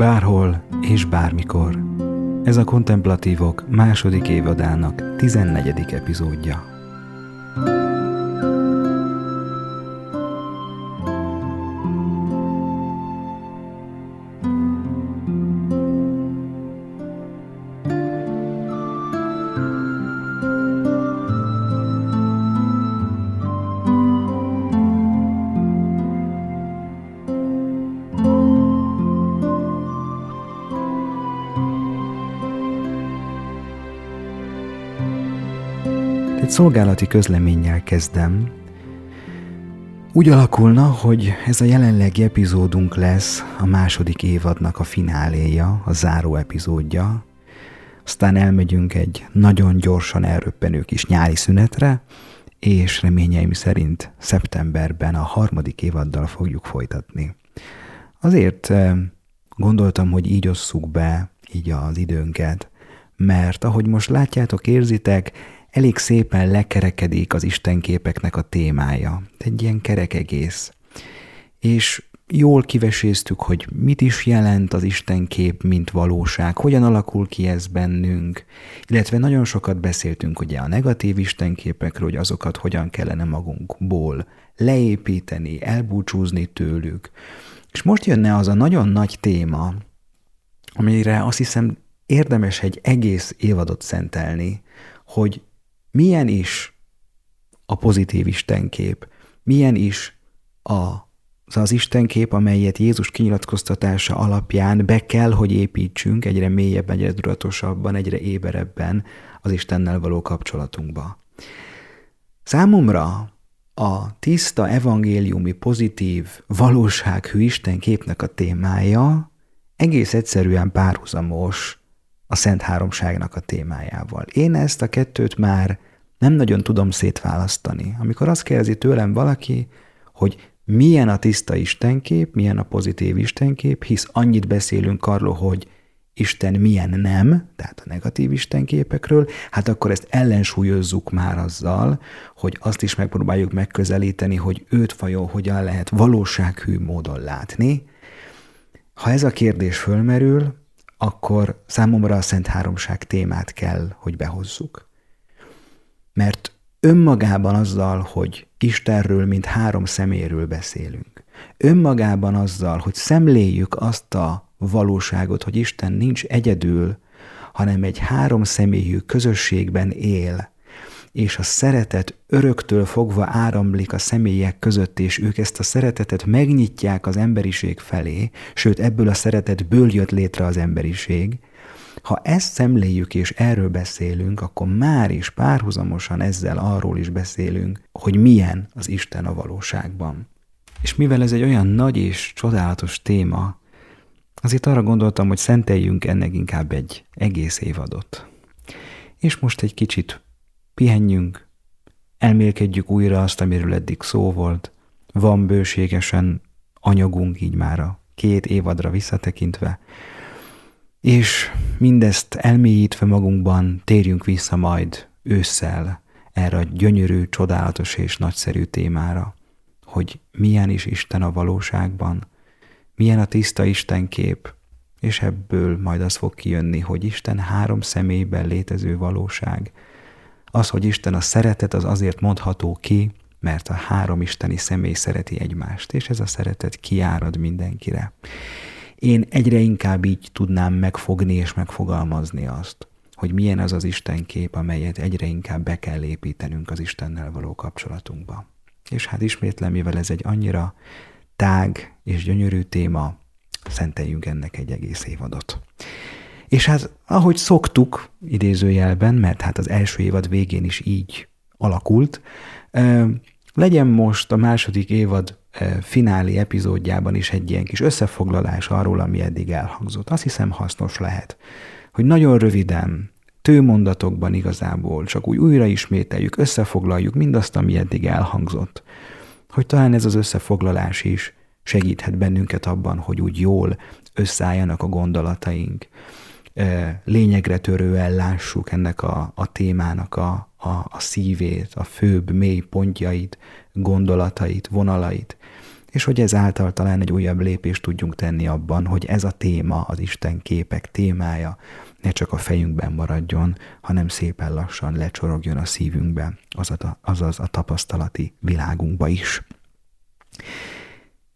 bárhol és bármikor. Ez a Kontemplatívok második évadának 14. epizódja. Egy szolgálati közleménnyel kezdem. Úgy alakulna, hogy ez a jelenlegi epizódunk lesz a második évadnak a fináléja, a záró epizódja. Aztán elmegyünk egy nagyon gyorsan elröppenő kis nyári szünetre, és reményeim szerint szeptemberben a harmadik évaddal fogjuk folytatni. Azért gondoltam, hogy így osszuk be így az időnket, mert ahogy most látjátok, érzitek, elég szépen lekerekedik az istenképeknek a témája. Egy ilyen kerek egész. És jól kiveséztük, hogy mit is jelent az istenkép, mint valóság, hogyan alakul ki ez bennünk, illetve nagyon sokat beszéltünk ugye a negatív istenképekről, hogy azokat hogyan kellene magunkból leépíteni, elbúcsúzni tőlük. És most jönne az a nagyon nagy téma, amire azt hiszem érdemes egy egész évadot szentelni, hogy milyen is a pozitív istenkép, milyen is az istenkép, amelyet Jézus kinyilatkoztatása alapján be kell, hogy építsünk egyre mélyebben, egyre tudatosabban, egyre éberebben az Istennel való kapcsolatunkba. Számomra a tiszta evangéliumi pozitív valósághű istenképnek a témája egész egyszerűen párhuzamos a Szent Háromságnak a témájával. Én ezt a kettőt már nem nagyon tudom szétválasztani. Amikor azt kérdezi tőlem valaki, hogy milyen a tiszta istenkép, milyen a pozitív istenkép, hisz annyit beszélünk arról, hogy Isten milyen nem, tehát a negatív istenképekről, hát akkor ezt ellensúlyozzuk már azzal, hogy azt is megpróbáljuk megközelíteni, hogy őt vajon hogyan lehet valósághű módon látni. Ha ez a kérdés fölmerül, akkor számomra a Szent Háromság témát kell, hogy behozzuk. Mert önmagában azzal, hogy Istenről, mint három szeméről beszélünk, önmagában azzal, hogy szemléljük azt a valóságot, hogy Isten nincs egyedül, hanem egy három személyű közösségben él, és a szeretet öröktől fogva áramlik a személyek között, és ők ezt a szeretetet megnyitják az emberiség felé, sőt, ebből a szeretetből jött létre az emberiség. Ha ezt szemléljük és erről beszélünk, akkor már is párhuzamosan ezzel arról is beszélünk, hogy milyen az Isten a valóságban. És mivel ez egy olyan nagy és csodálatos téma, azért arra gondoltam, hogy szenteljünk ennek inkább egy egész évadot. És most egy kicsit pihenjünk, elmélkedjük újra azt, amiről eddig szó volt. Van bőségesen anyagunk így már a 2 évadra visszatekintve. És mindezt elmélyítve magunkban térjünk vissza majd ősszel erre a gyönyörű, csodálatos és nagyszerű témára, hogy milyen is Isten a valóságban, milyen a tiszta Istenkép, és ebből majd az fog kijönni, hogy Isten három személyben létező valóság. Az, hogy Isten a szeretet, az azért mondható ki, mert a három isteni személy szereti egymást, és ez a szeretet kiárad mindenkire. Én egyre inkább így tudnám megfogni és megfogalmazni azt, hogy milyen az az Isten kép, amelyet egyre inkább be kell építenünk az Istennel való kapcsolatunkba. És hát ismétlem, mivel ez egy annyira tág és gyönyörű téma, szenteljünk ennek egy egész évadot. És hát ahogy szoktuk idézőjelben, mert hát az első évad végén is így alakult, legyen most a második évad fináli epizódjában is egy ilyen kis összefoglalás arról, ami eddig elhangzott. Azt hiszem hasznos lehet, hogy nagyon röviden, tőmondatokban igazából csak úgy újra ismételjük, összefoglaljuk mindazt, ami eddig elhangzott. Hogy talán ez az összefoglalás is segíthet bennünket abban, hogy úgy jól összeálljanak a gondolataink, lényegre törően lássuk ennek a témának a szívét, a főbb, mély pontjait, gondolatait, vonalait, és hogy ezáltal talán egy újabb lépést tudjunk tenni abban, hogy ez a téma, az Isten képek témája ne csak a fejünkben maradjon, hanem szépen lassan lecsorogjon a szívünkbe, azaz a tapasztalati világunkba is.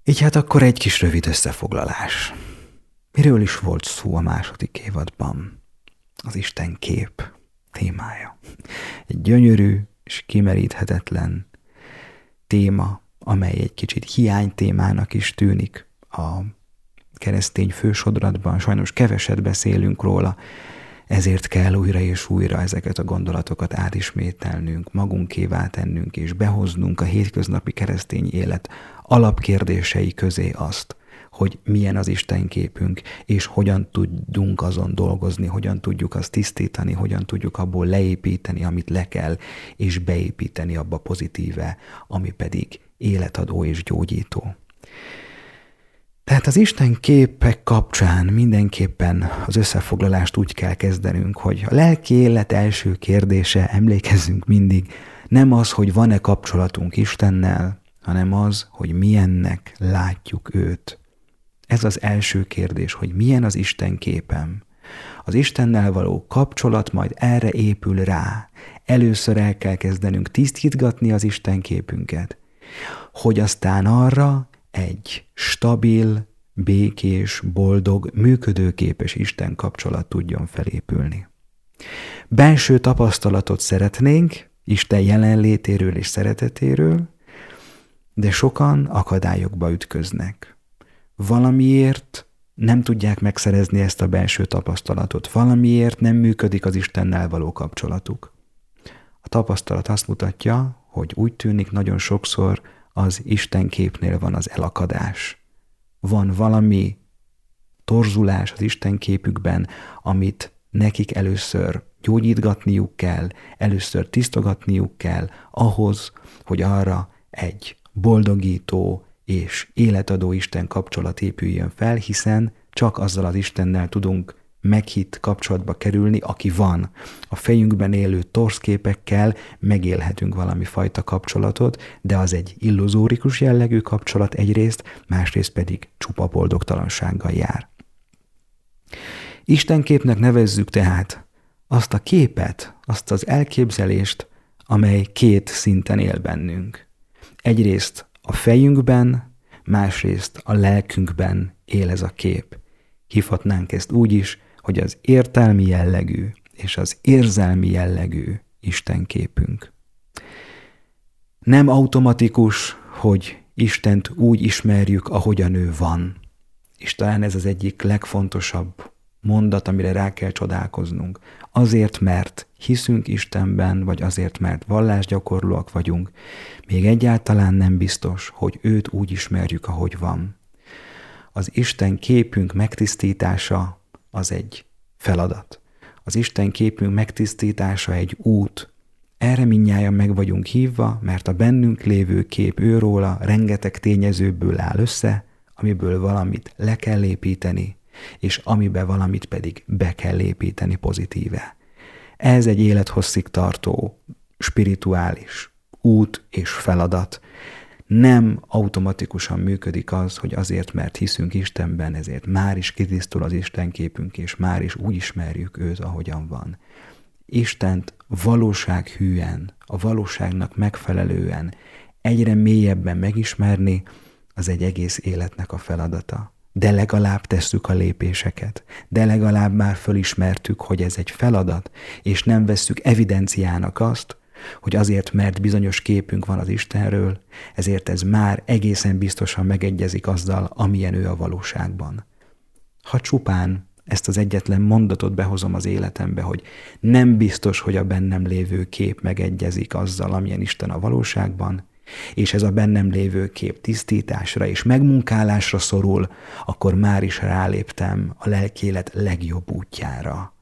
Így hát akkor egy kis rövid összefoglalás. Miről is volt szó a második évadban? Az Isten kép témája. Egy gyönyörű és kimeríthetetlen téma, amely egy kicsit hiánytémának is tűnik a keresztény fősodratban. Sajnos keveset beszélünk róla, ezért kell újra és újra ezeket a gondolatokat átismételnünk, magunkévá tennünk és behoznunk a hétköznapi keresztény élet alapkérdései közé azt, hogy milyen az Isten képünk, és hogyan tudunk azon dolgozni, hogyan tudjuk azt tisztítani, hogyan tudjuk abból leépíteni, amit le kell, és beépíteni abba pozitíve, ami pedig életadó és gyógyító. Tehát az Isten képek kapcsán mindenképpen az összefoglalást úgy kell kezdenünk, hogy a lelki élet első kérdése, emlékezzünk mindig, nem az, hogy van-e kapcsolatunk Istennel, hanem az, hogy milyennek látjuk őt. Ez az első kérdés, hogy milyen az Isten képem. Az Istennel való kapcsolat majd erre épül rá. Először el kell kezdenünk tisztítgatni az Isten képünket, hogy aztán arra egy stabil, békés, boldog, működőképes Isten kapcsolat tudjon felépülni. Belső tapasztalatot szeretnénk, Isten jelenlétéről és szeretetéről, de sokan akadályokba ütköznek. Valamiért nem tudják megszerezni ezt a belső tapasztalatot, valamiért nem működik az Istennel való kapcsolatuk. A tapasztalat azt mutatja, hogy úgy tűnik nagyon sokszor az Isten képnél van az elakadás. Van valami torzulás az Isten képükben, amit nekik először gyógyítgatniuk kell, először tisztogatniuk kell ahhoz, hogy arra egy boldogító és életadó Isten kapcsolat épüljön fel, hiszen csak azzal az Istennel tudunk meghitt kapcsolatba kerülni, aki van. A fejünkben élő torzképekkel megélhetünk valami fajta kapcsolatot, de az egy illuzórikus jellegű kapcsolat egyrészt, másrészt pedig csupa boldogtalansággal jár. Istenképnek nevezzük tehát azt a képet, azt az elképzelést, amely két szinten él bennünk. Egyrészt a fejünkben, másrészt a lelkünkben él ez a kép. Hívhatnánk ezt úgy is, hogy az értelmi jellegű és az érzelmi jellegű Istenképünk. Nem automatikus, hogy Istent úgy ismerjük, ahogyan ő van. És talán ez az egyik legfontosabb mondat, amire rá kell csodálkoznunk. Azért, mert hiszünk Istenben, vagy azért, mert vallásgyakorlóak vagyunk, még egyáltalán nem biztos, hogy őt úgy ismerjük, ahogy van. Az Isten képünk megtisztítása az egy feladat. Az Isten képünk megtisztítása egy út. Erre mindnyájan meg vagyunk hívva, mert a bennünk lévő kép őróla rengeteg tényezőből áll össze, amiből valamit le kell építeni, és amibe valamit pedig be kell építeni pozitíve. Ez egy élethosszig tartó, spirituális út és feladat. Nem automatikusan működik az, hogy azért, mert hiszünk Istenben, ezért már is kitisztul az Istenképünk, és már is úgy ismerjük őt, ahogyan van. Istent valósághűen, a valóságnak megfelelően egyre mélyebben megismerni, az egy egész életnek a feladata. De legalább tesszük a lépéseket, de legalább már fölismertük, hogy ez egy feladat, és nem vesszük evidenciának azt, hogy azért, mert bizonyos képünk van az Istenről, ezért ez már egészen biztosan megegyezik azzal, amilyen ő a valóságban. Ha csupán ezt az egyetlen mondatot behozom az életembe, hogy nem biztos, hogy a bennem lévő kép megegyezik azzal, amilyen Isten a valóságban, és ez a bennem lévő kép tisztításra és megmunkálásra szorul, akkor már is ráléptem a lelki élet legjobb útjára,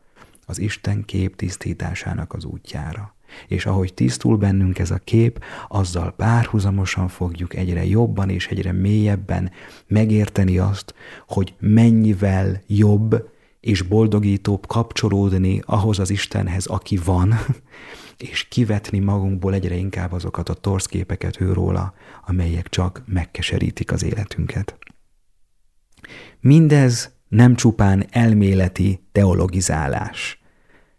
az Isten kép tisztításának az útjára. És ahogy tisztul bennünk ez a kép, azzal párhuzamosan fogjuk egyre jobban és egyre mélyebben megérteni azt, hogy mennyivel jobb és boldogítóbb kapcsolódni ahhoz az Istenhez, aki van, és kivetni magunkból egyre inkább azokat a torz képeket őróla, amelyek csak megkeserítik az életünket. Mindez nem csupán elméleti teologizálás.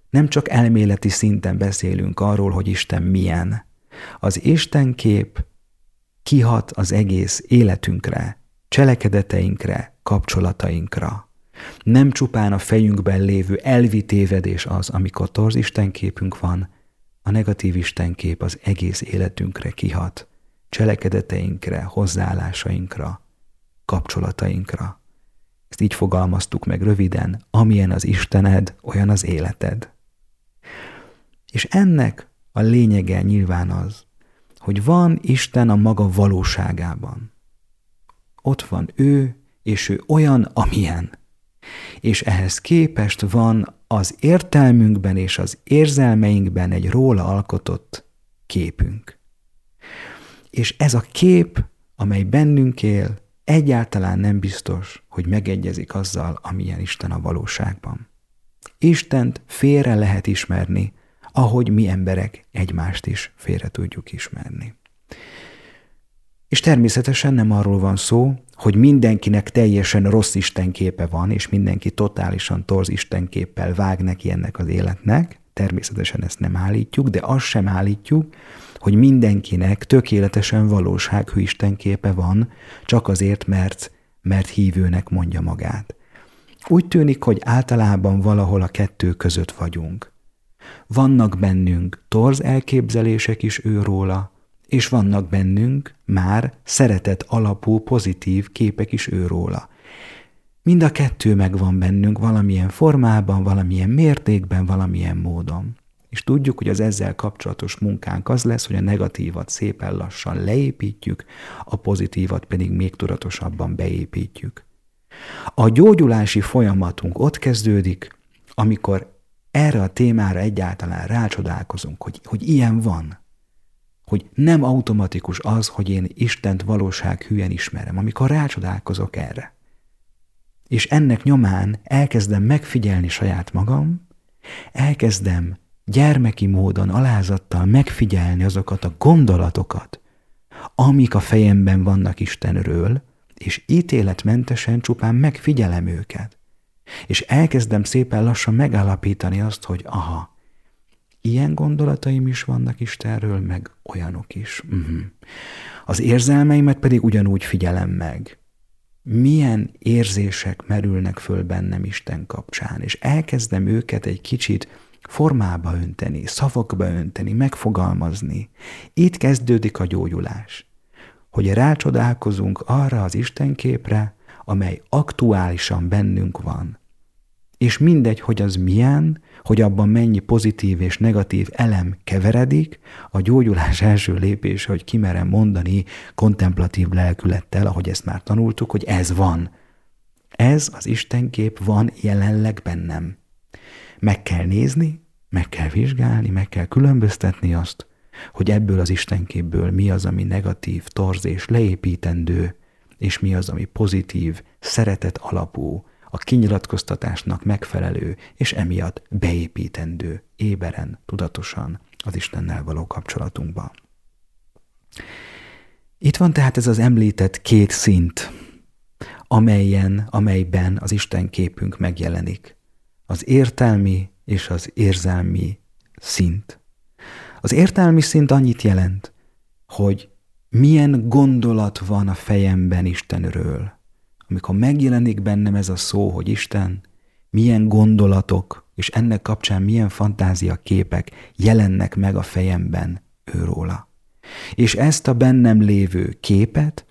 Nem csak elméleti szinten beszélünk arról, hogy Isten milyen. Az Istenkép kihat az egész életünkre, cselekedeteinkre, kapcsolatainkra. Nem csupán a fejünkben lévő elvi tévedés az, amikor torz istenképünk van, a negatív istenkép az egész életünkre kihat, cselekedeteinkre, hozzáállásainkra, kapcsolatainkra. Ezt így fogalmaztuk meg röviden, amilyen az Istened, olyan az életed. És ennek a lényege nyilván az, hogy van Isten a maga valóságában. Ott van ő, és ő olyan, amilyen. És ehhez képest van az értelmünkben és az érzelmeinkben egy róla alkotott képünk. És ez a kép, amely bennünk él, egyáltalán nem biztos, hogy megegyezik azzal, amilyen Isten a valóságban. Istent félre lehet ismerni, ahogy mi emberek egymást is félre tudjuk ismerni. És természetesen nem arról van szó, hogy mindenkinek teljesen rossz istenképe van, és mindenki totálisan torz istenképpel vág neki ennek az életnek. Természetesen ezt nem állítjuk, de azt sem állítjuk, hogy mindenkinek tökéletesen valósághű istenképe van, csak azért, mert hívőnek mondja magát. Úgy tűnik, hogy általában valahol a kettő között vagyunk. Vannak bennünk torz elképzelések is őróla, és vannak bennünk már szeretet alapú pozitív képek is őróla. Mind a kettő megvan bennünk valamilyen formában, valamilyen mértékben, valamilyen módon. És tudjuk, hogy az ezzel kapcsolatos munkánk az lesz, hogy a negatívat szépen lassan leépítjük, a pozitívat pedig még tudatosabban beépítjük. A gyógyulási folyamatunk ott kezdődik, amikor erre a témára egyáltalán rácsodálkozunk, hogy ilyen van. Hogy nem automatikus az, hogy én Istent valósághűen ismerem, amikor rácsodálkozok erre. És ennek nyomán elkezdem megfigyelni saját magam, elkezdem gyermeki módon, alázattal megfigyelni azokat a gondolatokat, amik a fejemben vannak Istenről, és ítéletmentesen csupán megfigyelem őket. És elkezdem szépen lassan megállapítani azt, hogy aha, ilyen gondolataim is vannak Istenről, meg olyanok is. Az érzelmeimet pedig ugyanúgy figyelem meg. Milyen érzések merülnek föl bennem Isten kapcsán, és elkezdem őket egy kicsit formába önteni, szavakba önteni, megfogalmazni. Itt kezdődik a gyógyulás, hogy rácsodálkozunk arra az Istenképre, amely aktuálisan bennünk van. És mindegy, hogy az milyen, hogy abban mennyi pozitív és negatív elem keveredik, a gyógyulás első lépése, hogy kimerem mondani kontemplatív lelkülettel, ahogy ezt már tanultuk, hogy ez van. Ez az Istenkép van jelenleg bennem. Meg kell nézni, meg kell vizsgálni, meg kell különböztetni azt, hogy ebből az Istenképből mi az, ami negatív, torz és leépítendő, és mi az, ami pozitív, szeretet alapú, a kinyilatkoztatásnak megfelelő, és emiatt beépítendő, éberen, tudatosan az Istennel való kapcsolatunkba. Itt van tehát ez az említett két szint, amelyben az Isten képünk megjelenik. Az értelmi és az érzelmi szint. Az értelmi szint annyit jelent, hogy milyen gondolat van a fejemben Istenről. Amikor megjelenik bennem ez a szó, hogy Isten, milyen gondolatok, és ennek kapcsán milyen fantáziaképek jelennek meg a fejemben őróla. És ezt a bennem lévő képet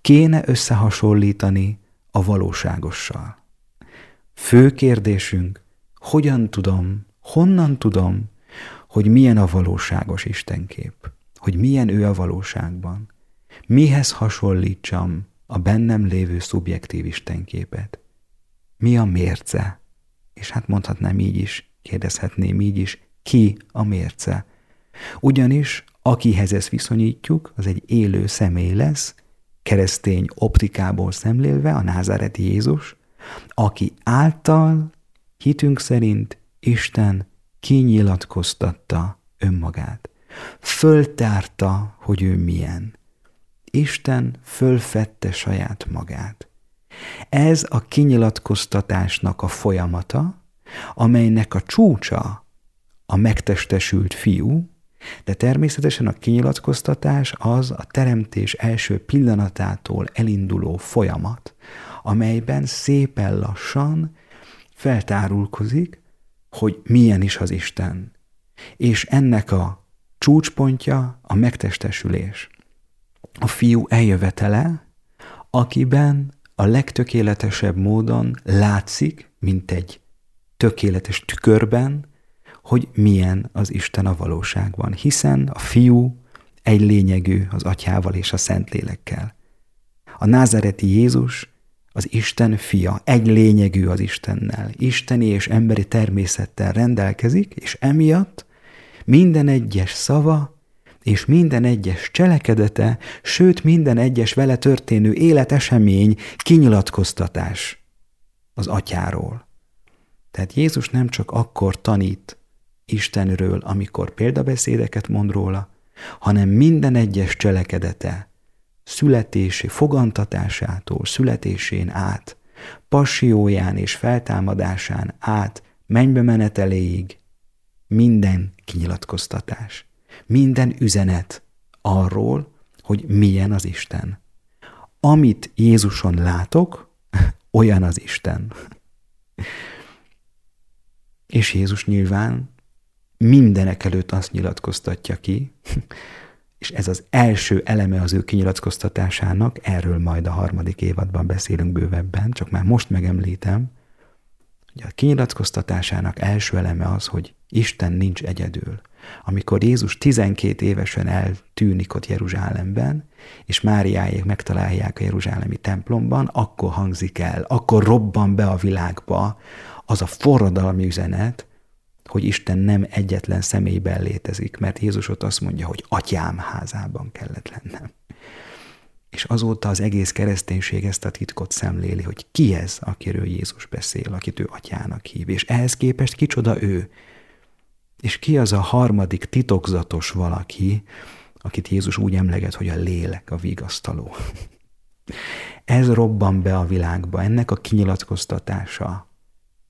kéne összehasonlítani a valóságossal. Fő kérdésünk, honnan tudom, hogy milyen a valóságos Istenkép, hogy milyen ő a valóságban, mihez hasonlítsam a bennem lévő szubjektív Istenképet. Mi a mérce? És hát mondhatnám így is, kérdezhetném így is, ki a mérce? Ugyanis, akihez ezt viszonyítjuk, az egy élő személy lesz, keresztény optikából szemlélve, a názáreti Jézus, aki által hitünk szerint Isten kinyilatkoztatta önmagát. Föltárta, hogy ő milyen. Isten fölfedte saját magát. Ez a kinyilatkoztatásnak a folyamata, amelynek a csúcsa a megtestesült fiú, de természetesen a kinyilatkoztatás az a teremtés első pillanatától elinduló folyamat, amelyben szépen lassan feltárulkozik, hogy milyen is az Isten. És ennek a csúcspontja a megtestesülés. A fiú eljövetele, akiben a legtökéletesebb módon látszik, mint egy tökéletes tükörben, hogy milyen az Isten a valóságban, hiszen a fiú egy lényegű az Atyával és a Szentlélekkel. A názáreti Jézus az Isten fia, egy lényegű az Istennel, isteni és emberi természettel rendelkezik, és emiatt minden egyes szava és minden egyes cselekedete, sőt minden egyes vele történő életesemény kinyilatkoztatás az Atyáról. Tehát Jézus nem csak akkor tanít Istenről, amikor példabeszédeket mond róla, hanem minden egyes cselekedete, születési fogantatásától, születésén át, passzióján és feltámadásán át, mennybe meneteléig, minden kinyilatkoztatás, minden üzenet arról, hogy milyen az Isten. Amit Jézuson látok, olyan az Isten. És Jézus nyilván mindenek előtt azt nyilatkoztatja ki, és ez az első eleme az ő kinyilatkoztatásának, erről majd a 3. évadban beszélünk bővebben, csak már most megemlítem, hogy a kinyilatkoztatásának első eleme az, hogy Isten nincs egyedül. Amikor Jézus 12 évesen eltűnik ott Jeruzsálemben, és Máriáék megtalálják a jeruzsálemi templomban, akkor hangzik el, akkor robban be a világba az a forradalmi üzenet, hogy Isten nem egyetlen személyben létezik, mert Jézus ott azt mondja, hogy Atyám házában kellett lennem. És azóta az egész kereszténység ezt a titkot szemléli, hogy ki ez, akiről Jézus beszél, akit ő Atyának hív, és ehhez képest kicsoda ő. És ki az a harmadik titokzatos valaki, akit Jézus úgy emleget, hogy a lélek, a vigasztaló. Ez robban be a világba, ennek a kinyilatkoztatása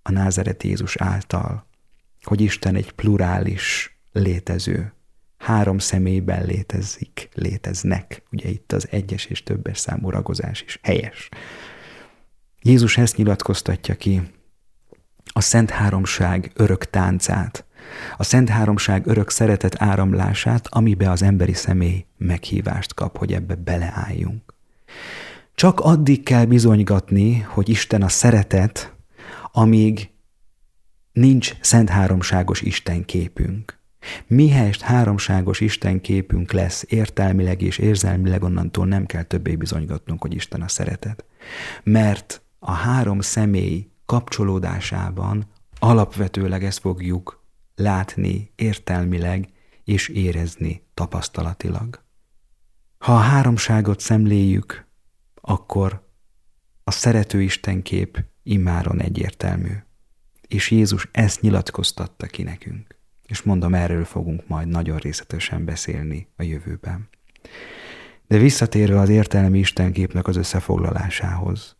a názáreti Jézus által, hogy Isten egy plurális létező, 3 személyben létezik, léteznek. Ugye itt az 1-es és többes számú ragozás is helyes. Jézus ezt nyilatkoztatja ki, a Szent Háromság örök táncát, a Szent Háromság örök szeretet áramlását, amibe az emberi személy meghívást kap, hogy ebbe beleálljunk. Csak addig kell bizonygatni, hogy Isten a szeretet, amíg nincs Szent Háromságos Isten képünk. Mihelyest háromságos Isten képünk lesz értelmileg és érzelmileg, onnantól nem kell többé bizonygatnunk, hogy Isten a szeretet. Mert a 3 személy kapcsolódásában alapvetőleg ezt fogjuk látni értelmileg és érezni tapasztalatilag. Ha a háromságot szemléljük, akkor a szerető Isten kép immáron egyértelmű. És Jézus ezt nyilatkoztatta ki nekünk. És mondom, erről fogunk majd nagyon részletesen beszélni a jövőben. De visszatérve az értelmi istenképnek az összefoglalásához.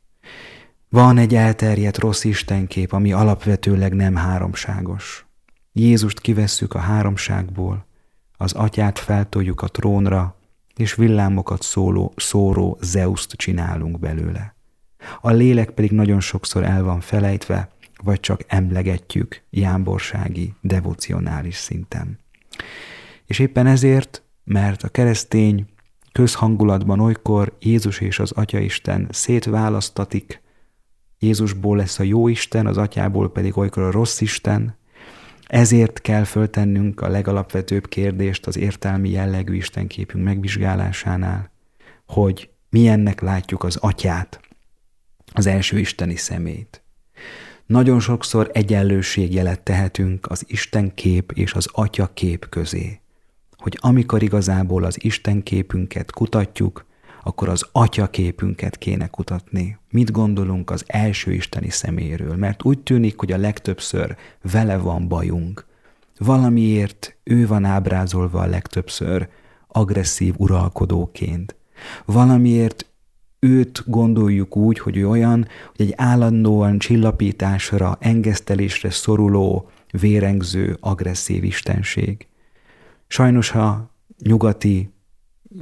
Van egy elterjedt rossz istenkép, ami alapvetőleg nem háromságos. Jézust kivesszük a háromságból, az Atyát feltoljuk a trónra, és villámokat szóró Zeuszt csinálunk belőle. A lélek pedig nagyon sokszor el van felejtve, vagy csak emlegetjük jámborsági, devocionális szinten. És éppen ezért, mert a keresztény közhangulatban olykor Jézus és az Atyaisten szétválasztatik, Jézusból lesz a jó Isten, az Atyából pedig olykor a rossz Isten, ezért kell föltennünk a legalapvetőbb kérdést az értelmi jellegű istenképünk megvizsgálásánál, hogy milyennek látjuk az Atyát, az első isteni személyt. Nagyon sokszor egyenlőségjelet tehetünk az Isten kép és az Atya kép közé, hogy amikor igazából az Isten képünket kutatjuk, akkor az Atya képünket kéne kutatni. Mit gondolunk az első isteni személyről? Mert úgy tűnik, hogy a legtöbbször vele van bajunk, Valamiért ő van ábrázolva a legtöbbször agresszív uralkodóként. Valamiért őt gondoljuk úgy, hogy ő olyan, hogy egy állandóan csillapításra, engesztelésre szoruló, vérengző, agresszív istenség. Sajnos a nyugati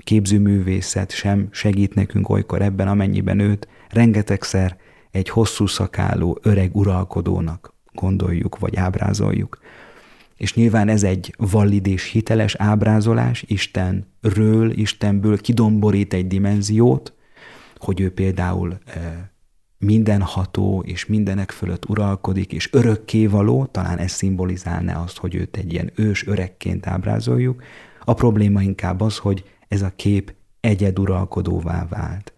képzőművészet sem segít nekünk olykor ebben, amennyiben őt rengetegszer egy hosszú szakálú, öreg uralkodónak gondoljuk vagy ábrázoljuk. És nyilván ez egy valid és hiteles ábrázolás, Istenről, Istenből kidomborít egy dimenziót, hogy ő például mindenható és mindenek fölött uralkodik, és örökkévaló, talán ez szimbolizálná azt, hogy őt egy ilyen ős öregként ábrázoljuk. A probléma inkább az, hogy ez a kép egyeduralkodóvá vált.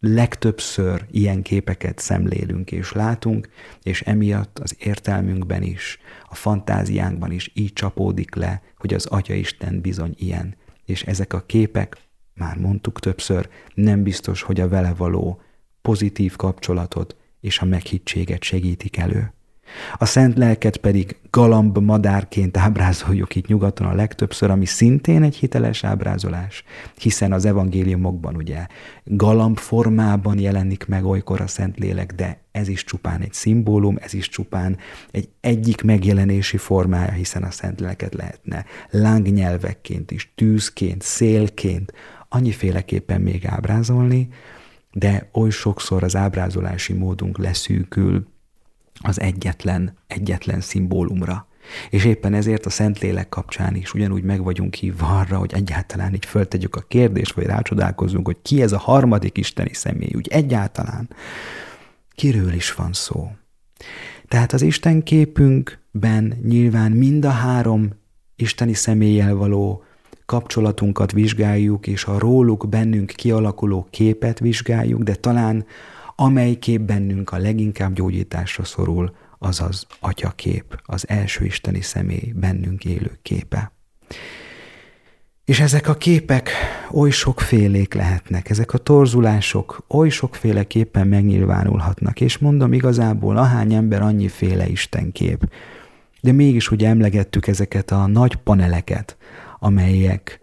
Legtöbbször ilyen képeket szemlélünk és látunk, és emiatt az értelmünkben is, a fantáziánkban is így csapódik le, hogy az Atyaisten bizony ilyen. És ezek a képek, már mondtuk többször, nem biztos, hogy a vele való pozitív kapcsolatot és a meghittséget segítik elő. A Szent Lelket pedig galamb madárként ábrázoljuk itt nyugaton a legtöbbször, ami szintén egy hiteles ábrázolás, hiszen az evangéliumokban ugye galamb formában jelenik meg olykor a Szentlélek, de ez is csupán egy szimbólum, ez is csupán egy egyik megjelenési formája, hiszen a Szent Lelket lehetne lángnyelvekként is, tűzként, szélként, annyiféleképpen még ábrázolni, de oly sokszor az ábrázolási módunk leszűkül az egyetlen szimbólumra. És éppen ezért a Szentlélek kapcsán is ugyanúgy meg vagyunk hívva arra, hogy egyáltalán így föltegyük a kérdést, vagy rácsodálkozzunk, hogy ki ez a harmadik isteni személy, úgy egyáltalán. Kiről is van szó? Tehát az Isten képünkben nyilván mind a három isteni személlyel való kapcsolatunkat vizsgáljuk, és a róluk bennünk kialakuló képet vizsgáljuk, de talán amely kép bennünk a leginkább gyógyításra szorul, az az atyakép, az első isteni személy bennünk élő képe. És ezek a képek oly sokfélék lehetnek, ezek a torzulások oly sokféleképpen megnyilvánulhatnak, és mondom igazából, ahány ember annyiféle istenkép. De mégis ugye emlegettük ezeket a nagy paneleket, amelyek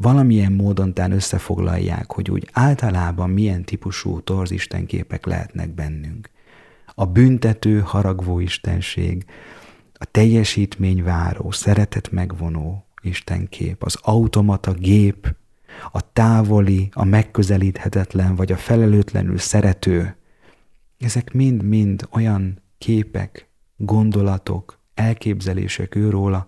valamilyen módon tán összefoglalják, hogy úgy általában milyen típusú torzistenképek lehetnek bennünk. A büntető, haragvó istenség, a teljesítményváró, szeretetmegvonó istenkép, az automata gép, a távoli, a megközelíthetetlen vagy a felelőtlenül szerető. Ezek mind-mind olyan képek, gondolatok, elképzelések ő róla,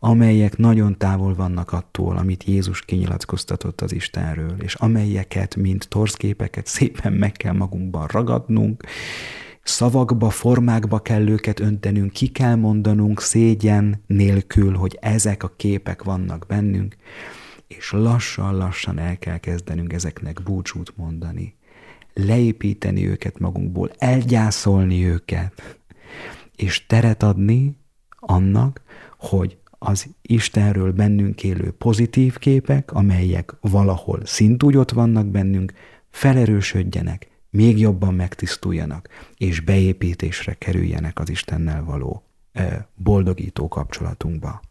amelyek nagyon távol vannak attól, amit Jézus kinyilatkoztatott az Istenről, és amelyeket, mint torzképeket szépen meg kell magunkban ragadnunk, szavakba, formákba kell őket öntenünk, ki kell mondanunk szégyen nélkül, hogy ezek a képek vannak bennünk, és lassan-lassan el kell kezdenünk ezeknek búcsút mondani, leépíteni őket magunkból, elgyászolni őket, és teret adni annak, hogy az Istenről bennünk élő pozitív képek, amelyek valahol szintúgy ott vannak bennünk, felerősödjenek, még jobban megtisztuljanak, és beépítésre kerüljenek az Istennel való boldogító kapcsolatunkba.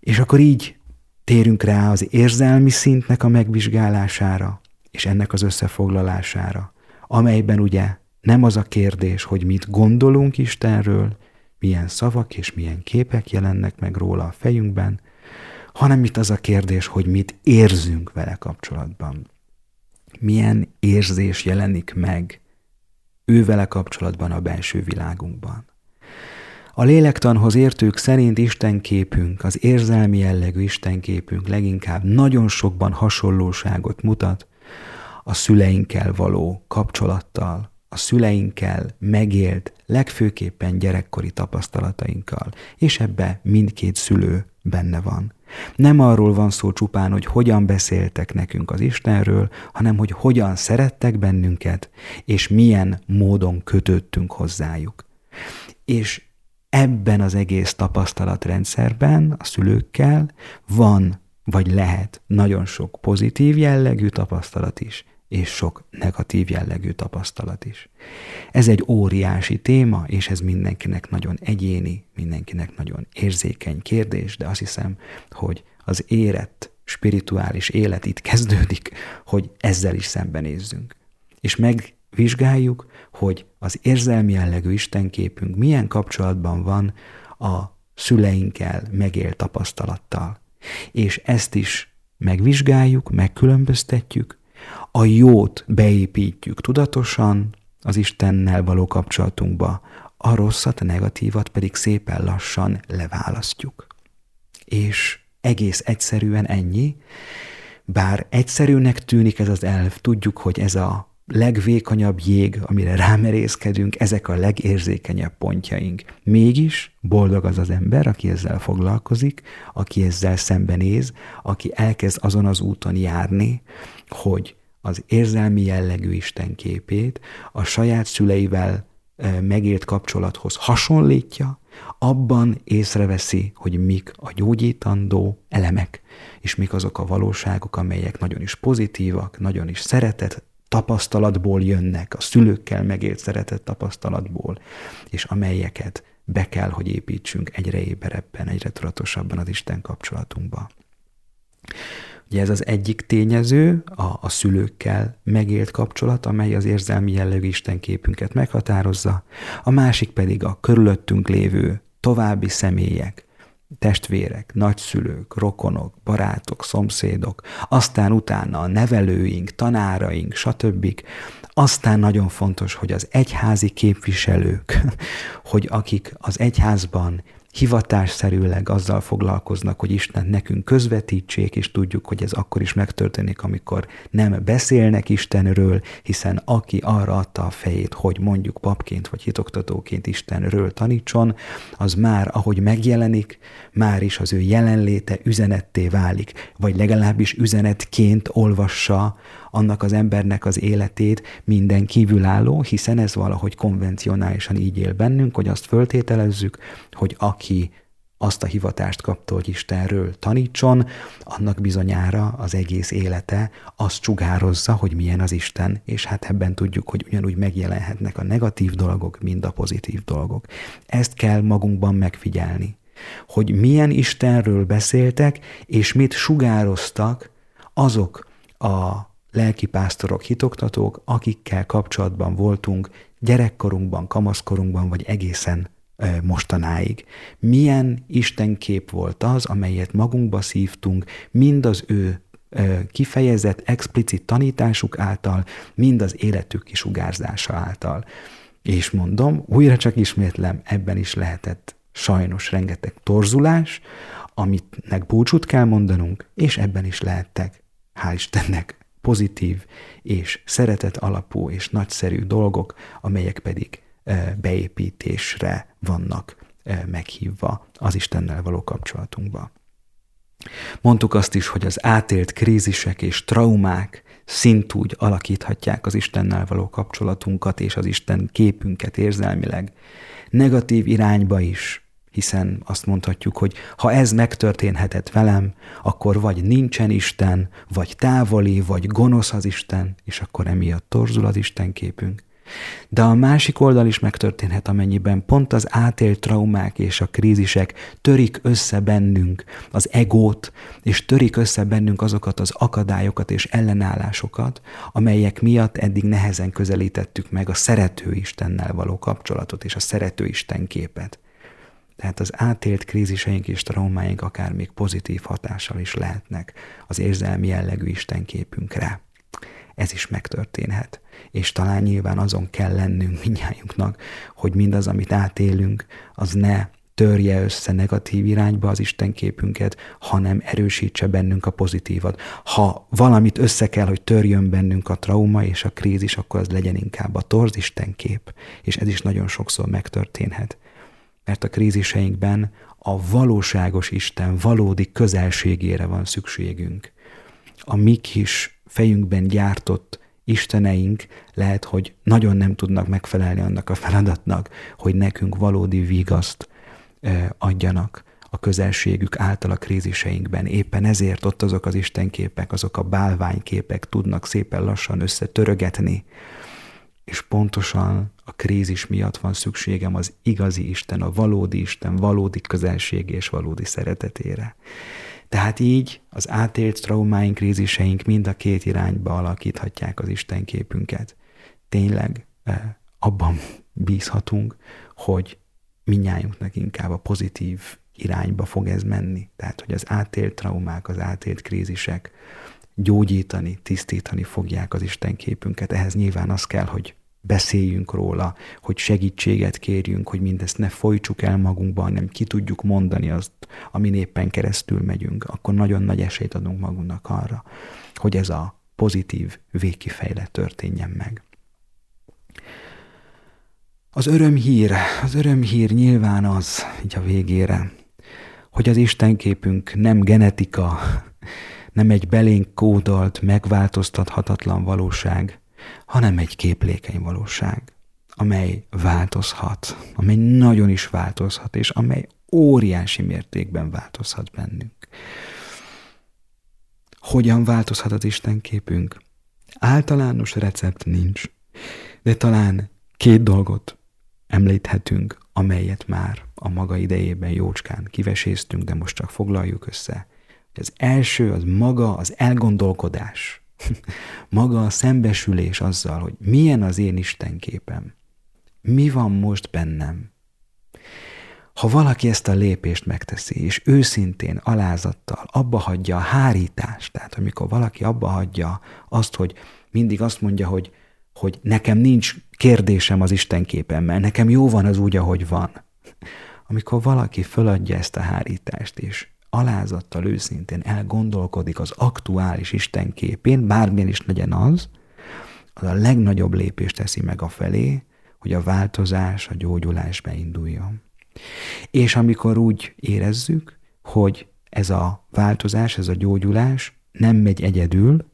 És akkor így térünk rá az érzelmi szintnek a megvizsgálására, és ennek az összefoglalására, amelyben ugye nem az a kérdés, hogy mit gondolunk Istenről, milyen szavak és milyen képek jelennek meg róla a fejünkben, hanem itt az a kérdés, hogy mit érzünk vele kapcsolatban. Milyen érzés jelenik meg ő vele kapcsolatban a belső világunkban. A lélektanhoz értők szerint istenképünk, az érzelmi jellegű istenképünk leginkább nagyon sokban hasonlóságot mutat a szüleinkkel való kapcsolattal, a szüleinkkel megélt, legfőképpen gyerekkori tapasztalatainkkal, és ebbe mindkét szülő benne van. Nem arról van szó csupán, hogy hogyan beszéltek nekünk az Istenről, hanem hogy hogyan szerettek bennünket, és milyen módon kötődtünk hozzájuk. És ebben az egész tapasztalatrendszerben a szülőkkel van, vagy lehet nagyon sok pozitív jellegű tapasztalat is, és sok negatív jellegű tapasztalat is. Ez egy óriási téma, és ez mindenkinek nagyon egyéni, mindenkinek nagyon érzékeny kérdés, de azt hiszem, hogy az érett, spirituális élet itt kezdődik, hogy ezzel is szembenézzünk. És megvizsgáljuk, hogy az érzelmi jellegű istenképünk milyen kapcsolatban van a szüleinkkel megélt tapasztalattal. És ezt is megvizsgáljuk, megkülönböztetjük, a jót beépítjük tudatosan az Istennel való kapcsolatunkba, a rosszat, a negatívat pedig szépen lassan leválasztjuk. És egész egyszerűen ennyi, bár egyszerűnek tűnik ez az elv, tudjuk, hogy ez a legvékonyabb jég, amire rámerészkedünk, ezek a legérzékenyebb pontjaink. Mégis boldog az az ember, aki ezzel foglalkozik, aki ezzel szembenéz, aki elkezd azon az úton járni, hogy az érzelmi jellegű istenképét a saját szüleivel megélt kapcsolathoz hasonlítja, abban észreveszi, hogy mik a gyógyítandó elemek, és mik azok a valóságok, amelyek nagyon is pozitívak, nagyon is szeretett tapasztalatból jönnek, a szülőkkel megélt szeretett tapasztalatból, és amelyeket be kell, hogy építsünk egyre éberebben, egyre tudatosabban az Isten kapcsolatunkba. Ugye ez az egyik tényező, a szülőkkel megélt kapcsolat, amely az érzelmi jellegű istenképünket meghatározza, a másik pedig a körülöttünk lévő további személyek, testvérek, nagyszülők, rokonok, barátok, szomszédok, aztán utána a nevelőink, tanáraink, stb. Aztán nagyon fontos, hogy az egyházi képviselők, hogy akik az egyházban hivatásszerűleg azzal foglalkoznak, hogy Istent nekünk közvetítsék, és tudjuk, hogy ez akkor is megtörténik, amikor nem beszélnek Istenről, hiszen aki arra adta a fejét, hogy mondjuk papként vagy hitoktatóként Istenről tanítson, az már, ahogy megjelenik, már is az ő jelenléte üzenetté válik, vagy legalábbis üzenetként olvassa annak az embernek az életét minden kívülálló, hiszen ez valahogy konvencionálisan így él bennünk, hogy azt föltételezzük, hogy aki azt a hivatást kapta, hogy Istenről tanítson, annak bizonyára az egész élete azt sugározza, hogy milyen az Isten, és hát ebben tudjuk, hogy ugyanúgy megjelenhetnek a negatív dolgok, mint a pozitív dolgok. Ezt kell magunkban megfigyelni, hogy milyen Istenről beszéltek, és mit sugároztak azok a lelkipásztorok, hitoktatók, akikkel kapcsolatban voltunk gyerekkorunkban, kamaszkorunkban, vagy egészen mostanáig. Milyen istenkép volt az, amelyet magunkba szívtunk, mind az ő kifejezett, explicit tanításuk által, mind az életük kisugárzása által. És mondom, újra csak ismétlem, ebben is lehetett sajnos rengeteg torzulás, amitnek búcsút kell mondanunk, és ebben is lehettek, hál' Istennek, pozitív és szeretet alapú és nagyszerű dolgok, amelyek pedig beépítésre vannak meghívva az Istennel való kapcsolatunkba. Mondtuk azt is, hogy az átélt krízisek és traumák szintúgy alakíthatják az Istennel való kapcsolatunkat és az Isten képünket érzelmileg negatív irányba is, hiszen azt mondhatjuk, hogy ha ez megtörténhetett velem, akkor vagy nincsen Isten, vagy távoli, vagy gonosz az Isten, és akkor emiatt torzul az Isten képünk. De a másik oldal is megtörténhet, amennyiben pont az átélt traumák és a krízisek törik össze bennünk az egót, és törik össze bennünk azokat az akadályokat és ellenállásokat, amelyek miatt eddig nehezen közelítettük meg a szerető Istennel való kapcsolatot és a szerető Isten képet. Tehát az átélt kríziseink és traumáink akár még pozitív hatással is lehetnek az érzelmi jellegű istenképünkre. Ez is megtörténhet. És talán nyilván azon kell lennünk mindnyájunknak, hogy mindaz, amit átélünk, az ne törje össze negatív irányba az istenképünket, hanem erősítse bennünk a pozitívat. Ha valamit össze kell, hogy törjön bennünk a trauma és a krízis, akkor az legyen inkább a torz istenkép. És ez is nagyon sokszor megtörténhet. Mert a kríziseinkben a valóságos Isten valódi közelségére van szükségünk. A mi kis fejünkben gyártott isteneink lehet, hogy nagyon nem tudnak megfelelni annak a feladatnak, hogy nekünk valódi vigaszt adjanak a közelségük által a kríziseinkben. Éppen ezért ott azok az istenképek, azok a bálványképek tudnak szépen lassan összetörögetni, és pontosan a krízis miatt van szükségem az igazi Isten, a valódi Isten, valódi közelsége és valódi szeretetére. Tehát így az átélt traumáink, kríziseink mind a két irányba alakíthatják az Isten képünket. Tényleg abban bízhatunk, hogy mindnyájunknak inkább a pozitív irányba fog ez menni. Tehát, hogy az átélt traumák, az átélt krízisek gyógyítani, tisztítani fogják az Isten képünket. Ehhez nyilván az kell, hogy beszéljünk róla, hogy segítséget kérjünk, hogy mindezt ne folytsuk el magunkban, hanem ki tudjuk mondani azt, amin éppen keresztül megyünk, akkor nagyon nagy esélyt adunk magunknak arra, hogy ez a pozitív végkifejlet történjen meg. Az örömhír nyilván az, így a végére, hogy az Istenképünk nem genetika, nem egy belénk kódolt, megváltoztathatatlan valóság, hanem egy képlékeny valóság, amely változhat, amely nagyon is változhat, és amely óriási mértékben változhat bennünk. Hogyan változhat az Istenképünk? Általános recept nincs, de talán 2 dolgot említhetünk, amelyet már a maga idejében jócskán kiveséztünk, de most csak foglaljuk össze. Az első, az maga az elgondolkodás, maga a szembesülés azzal, hogy milyen az én istenképem, mi van most bennem. Ha valaki ezt a lépést megteszi, és őszintén, alázattal abba hagyja a hárítást, tehát amikor valaki abba hagyja azt, hogy mindig azt mondja, hogy nekem nincs kérdésem az istenképemmel, nekem jó van az úgy, ahogy van. Amikor valaki föladja ezt a hárítást is, alázattal, őszintén elgondolkodik az aktuális istenképén, bármilyen is legyen az, az a legnagyobb lépést teszi meg afelé, hogy a változás, a gyógyulás beinduljon. És amikor úgy érezzük, hogy ez a változás, ez a gyógyulás nem megy egyedül,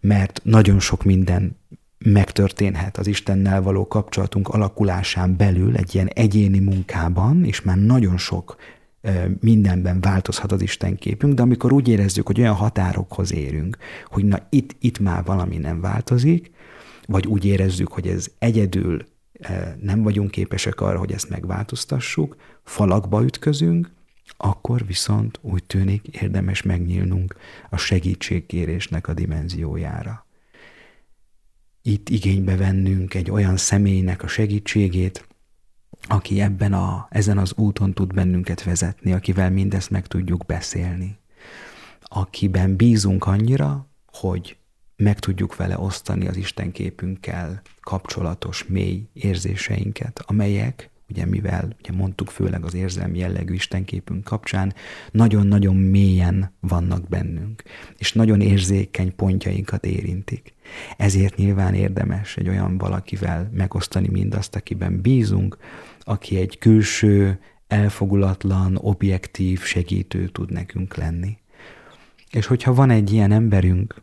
mert nagyon sok minden megtörténhet az Istennel való kapcsolatunk alakulásán belül, egy ilyen egyéni munkában, és már nagyon sok mindenben változhat az Istenképünk, de amikor úgy érezzük, hogy olyan határokhoz érünk, hogy na itt már valami nem változik, vagy úgy érezzük, hogy ez egyedül nem vagyunk képesek arra, hogy ezt megváltoztassuk, falakba ütközünk, akkor viszont úgy tűnik érdemes megnyílnunk a segítségkérésnek a dimenziójára. Itt igénybe vennünk egy olyan személynek a segítségét, aki ezen az úton tud bennünket vezetni, akivel mindezt meg tudjuk beszélni, akiben bízunk annyira, hogy meg tudjuk vele osztani az Istenképünkkel kapcsolatos mély érzéseinket, amelyek, mivel mondtuk, főleg az érzelmi jellegű Istenképünk kapcsán, nagyon-nagyon mélyen vannak bennünk, és nagyon érzékeny pontjainkat érintik. Ezért nyilván érdemes egy olyan valakivel megosztani mindazt, akiben bízunk, aki egy külső, elfogulatlan, objektív segítő tud nekünk lenni. És hogyha van egy ilyen emberünk,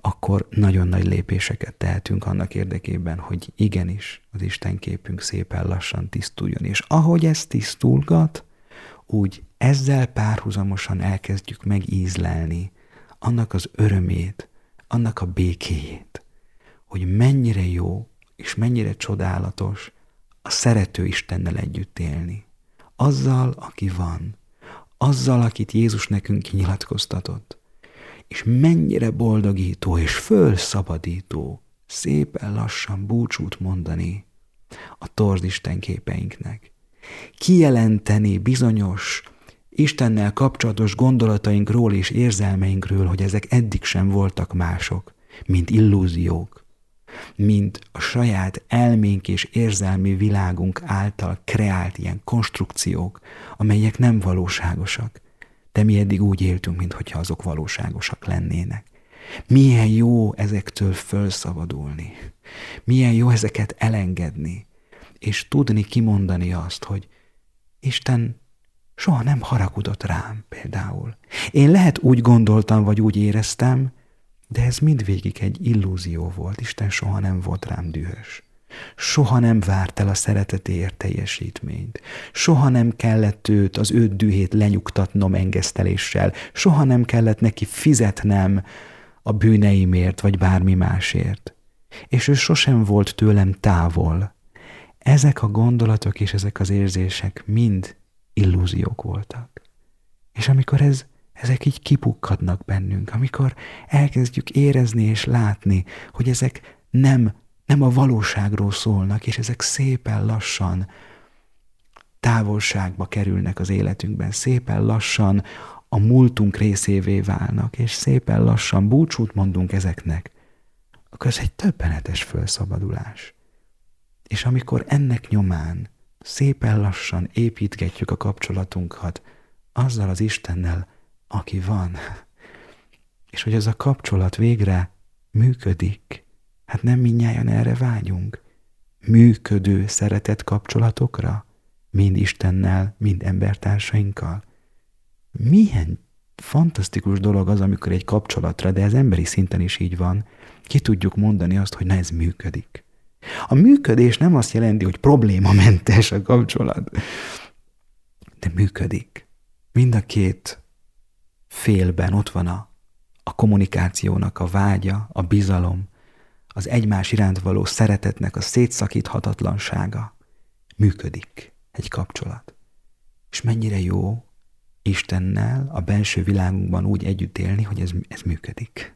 akkor nagyon nagy lépéseket tehetünk annak érdekében, hogy igenis az Istenképünk szépen lassan tisztuljon. És ahogy ez tisztulgat, úgy ezzel párhuzamosan elkezdjük megízlelni annak az örömét, annak a békéjét, hogy mennyire jó és mennyire csodálatos a szerető Istennel együtt élni. Azzal, aki van, azzal, akit Jézus nekünk kinyilatkoztatott, és mennyire boldogító és fölszabadító szépen lassan búcsút mondani a torz istenképeinknek. Kijelenteni bizonyos Istennel kapcsolatos gondolatainkról és érzelmeinkről, hogy ezek eddig sem voltak mások, mint illúziók, mint a saját elménk és érzelmi világunk által kreált ilyen konstrukciók, amelyek nem valóságosak. De mi eddig úgy éltünk, mintha azok valóságosak lennének. Milyen jó ezektől felszabadulni. Milyen jó ezeket elengedni. És tudni kimondani azt, hogy Isten soha nem haragudott rám például. Én lehet úgy gondoltam, vagy úgy éreztem, de ez mindvégig egy illúzió volt. Isten soha nem volt rám dühös. Soha nem várt el a szeretetéért teljesítményt. Soha nem kellett őt, az ő dühét lenyugtatnom engeszteléssel. Soha nem kellett neki fizetnem a bűneimért, vagy bármi másért. És ő sosem volt tőlem távol. Ezek a gondolatok és ezek az érzések mind illúziók voltak. És amikor ezek így kipukkadnak bennünk, amikor elkezdjük érezni és látni, hogy ezek nem a valóságról szólnak, és ezek szépen lassan távolságba kerülnek az életünkben, szépen lassan a múltunk részévé válnak, és szépen lassan búcsút mondunk ezeknek, akkor ez egy döbbenetes felszabadulás. És amikor ennek nyomán szépen lassan építgetjük a kapcsolatunkat azzal az Istennel, aki van, és hogy ez a kapcsolat végre működik, hát nem mindnyájan erre vágyunk. Működő szeretett kapcsolatokra, mind Istennel, mind embertársainkkal. Milyen fantasztikus dolog az, amikor egy kapcsolatra, de ez emberi szinten is így van, ki tudjuk mondani azt, hogy na ez működik. A működés nem azt jelenti, hogy problémamentes a kapcsolat, de működik. Mind a két félben ott van a kommunikációnak a vágya, a bizalom, az egymás iránt való szeretetnek a szétszakíthatatlansága. Működik egy kapcsolat. És mennyire jó Istennel a belső világunkban úgy együtt élni, hogy ez működik.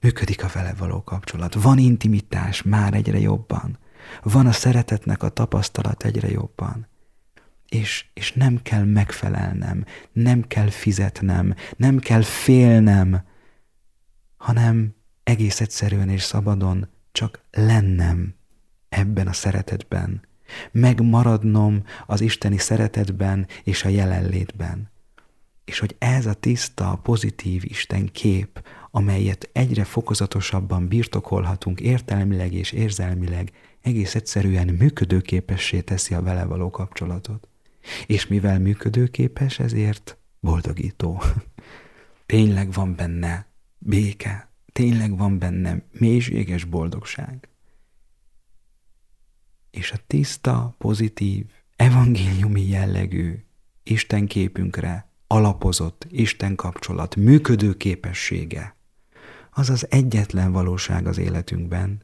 Működik a vele való kapcsolat. Van intimitás már egyre jobban. Van a szeretetnek a tapasztalat egyre jobban. És nem kell megfelelnem, nem kell fizetnem, nem kell félnem, hanem egész egyszerűen és szabadon csak lennem ebben a szeretetben, megmaradnom az isteni szeretetben és a jelenlétben. És hogy ez a tiszta, pozitív Isten kép, amelyet egyre fokozatosabban birtokolhatunk értelmileg és érzelmileg, egész egyszerűen működőképessé teszi a vele való kapcsolatot. És mivel működőképes, ezért boldogító. Tényleg van benne béke, tényleg van benne mélységes boldogság. És a tiszta, pozitív, evangéliumi jellegű Isten képünkre alapozott Isten kapcsolat működőképessége az az egyetlen valóság az életünkben,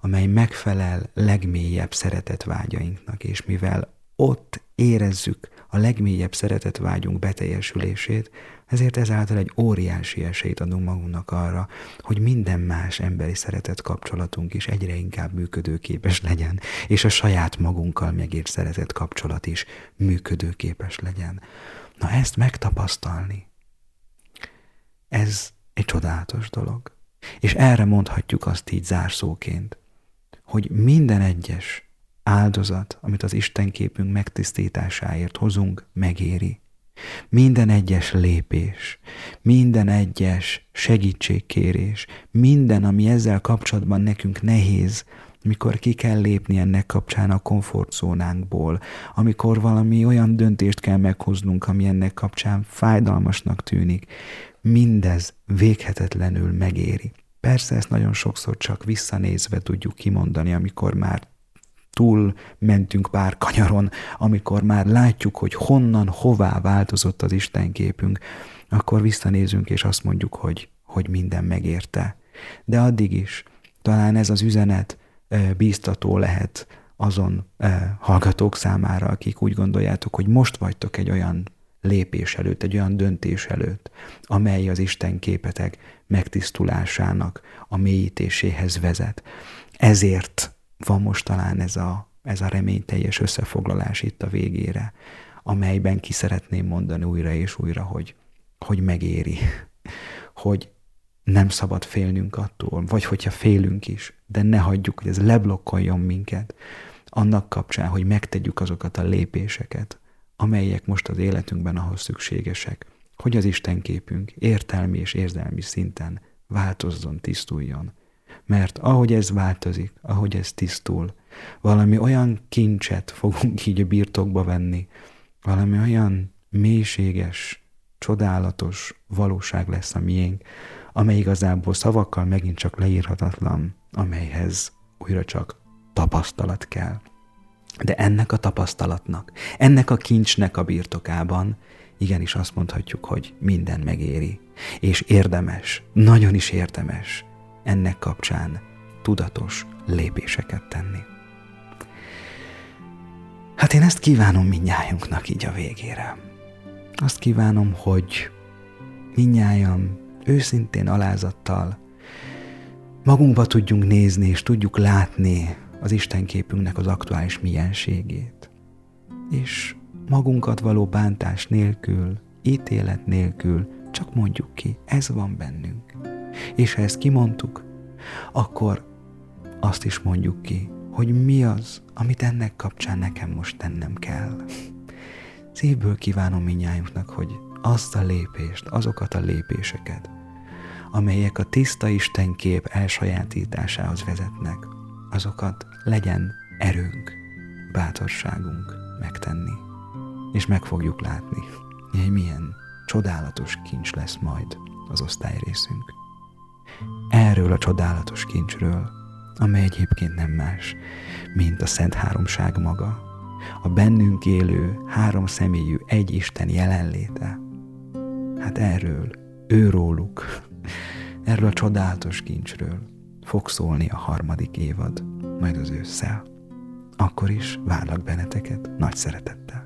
amely megfelel legmélyebb szeretetvágyainknak, és mivel ott érezzük a legmélyebb szeretetvágyunk beteljesülését, ezért ezáltal egy óriási esélyt adunk magunknak arra, hogy minden más emberi szeretet kapcsolatunk is egyre inkább működőképes legyen, és a saját magunkkal megért szeretet kapcsolat is működőképes legyen. Na ezt megtapasztalni, ez egy csodálatos dolog. És erre mondhatjuk azt így zárszóként, hogy minden egyes áldozat, amit az Isten képünk megtisztításáért hozunk, megéri. Minden egyes lépés, minden egyes segítségkérés, minden, ami ezzel kapcsolatban nekünk nehéz, mikor ki kell lépni ennek kapcsán a komfortzónánkból, amikor valami olyan döntést kell meghoznunk, ami ennek kapcsán fájdalmasnak tűnik, mindez véghetetlenül megéri. Persze ezt nagyon sokszor csak visszanézve tudjuk kimondani, amikor már túl mentünk pár kanyaron, amikor már látjuk, hogy honnan, hová változott az Isten képünk, akkor visszanézünk és azt mondjuk, hogy minden megérte. De addig is talán ez az üzenet bíztató lehet azon hallgatók számára, akik úgy gondoljátok, hogy most vagytok egy olyan lépés előtt, egy olyan döntés előtt, amely az Isten képetek megtisztulásának a mélyítéséhez vezet. Ezért van most talán ez a reményteljes összefoglalás itt a végére, amelyben ki szeretném mondani újra és újra, hogy megéri, hogy nem szabad félnünk attól, vagy hogyha félünk is, de ne hagyjuk, hogy ez leblokkoljon minket, annak kapcsán, hogy megtegyük azokat a lépéseket, amelyek most az életünkben ahhoz szükségesek, hogy az Isten képünk értelmi és érzelmi szinten változzon, tisztuljon. Mert ahogy ez változik, ahogy ez tisztul, valami olyan kincset fogunk így a birtokba venni, valami olyan mélységes, csodálatos valóság lesz a miénk, amely igazából szavakkal megint csak leírhatatlan, amelyhez újra csak tapasztalat kell. De ennek a tapasztalatnak, ennek a kincsnek a birtokában igenis azt mondhatjuk, hogy minden megéri, és érdemes, nagyon is érdemes ennek kapcsán tudatos lépéseket tenni. Hát én ezt kívánom mindnyájunknak így a végére. Azt kívánom, hogy mindnyájan őszintén alázattal magunkba tudjunk nézni, és tudjuk látni az istenképünknek az aktuális mienségét. És magunkat való bántás nélkül, ítélet nélkül csak mondjuk ki, ez van bennünk. És ha ezt kimondtuk, akkor azt is mondjuk ki, hogy mi az, amit ennek kapcsán nekem most tennem kell. Szívből kívánom mindnyájunknak, hogy azt a lépést, azokat a lépéseket, amelyek a tiszta istenkép elsajátításához vezetnek, azokat legyen erőnk, bátorságunk megtenni. És meg fogjuk látni, hogy milyen csodálatos kincs lesz majd az osztályrészünk. Erről a csodálatos kincsről, amely egyébként nem más, mint a Szent Háromság maga, a bennünk élő, három személyű, egy Isten jelenléte. Hát erről, őróluk, erről a csodálatos kincsről fog szólni a 3. évad, majd az ősszel. Akkor is várlak benneteket nagy szeretettel.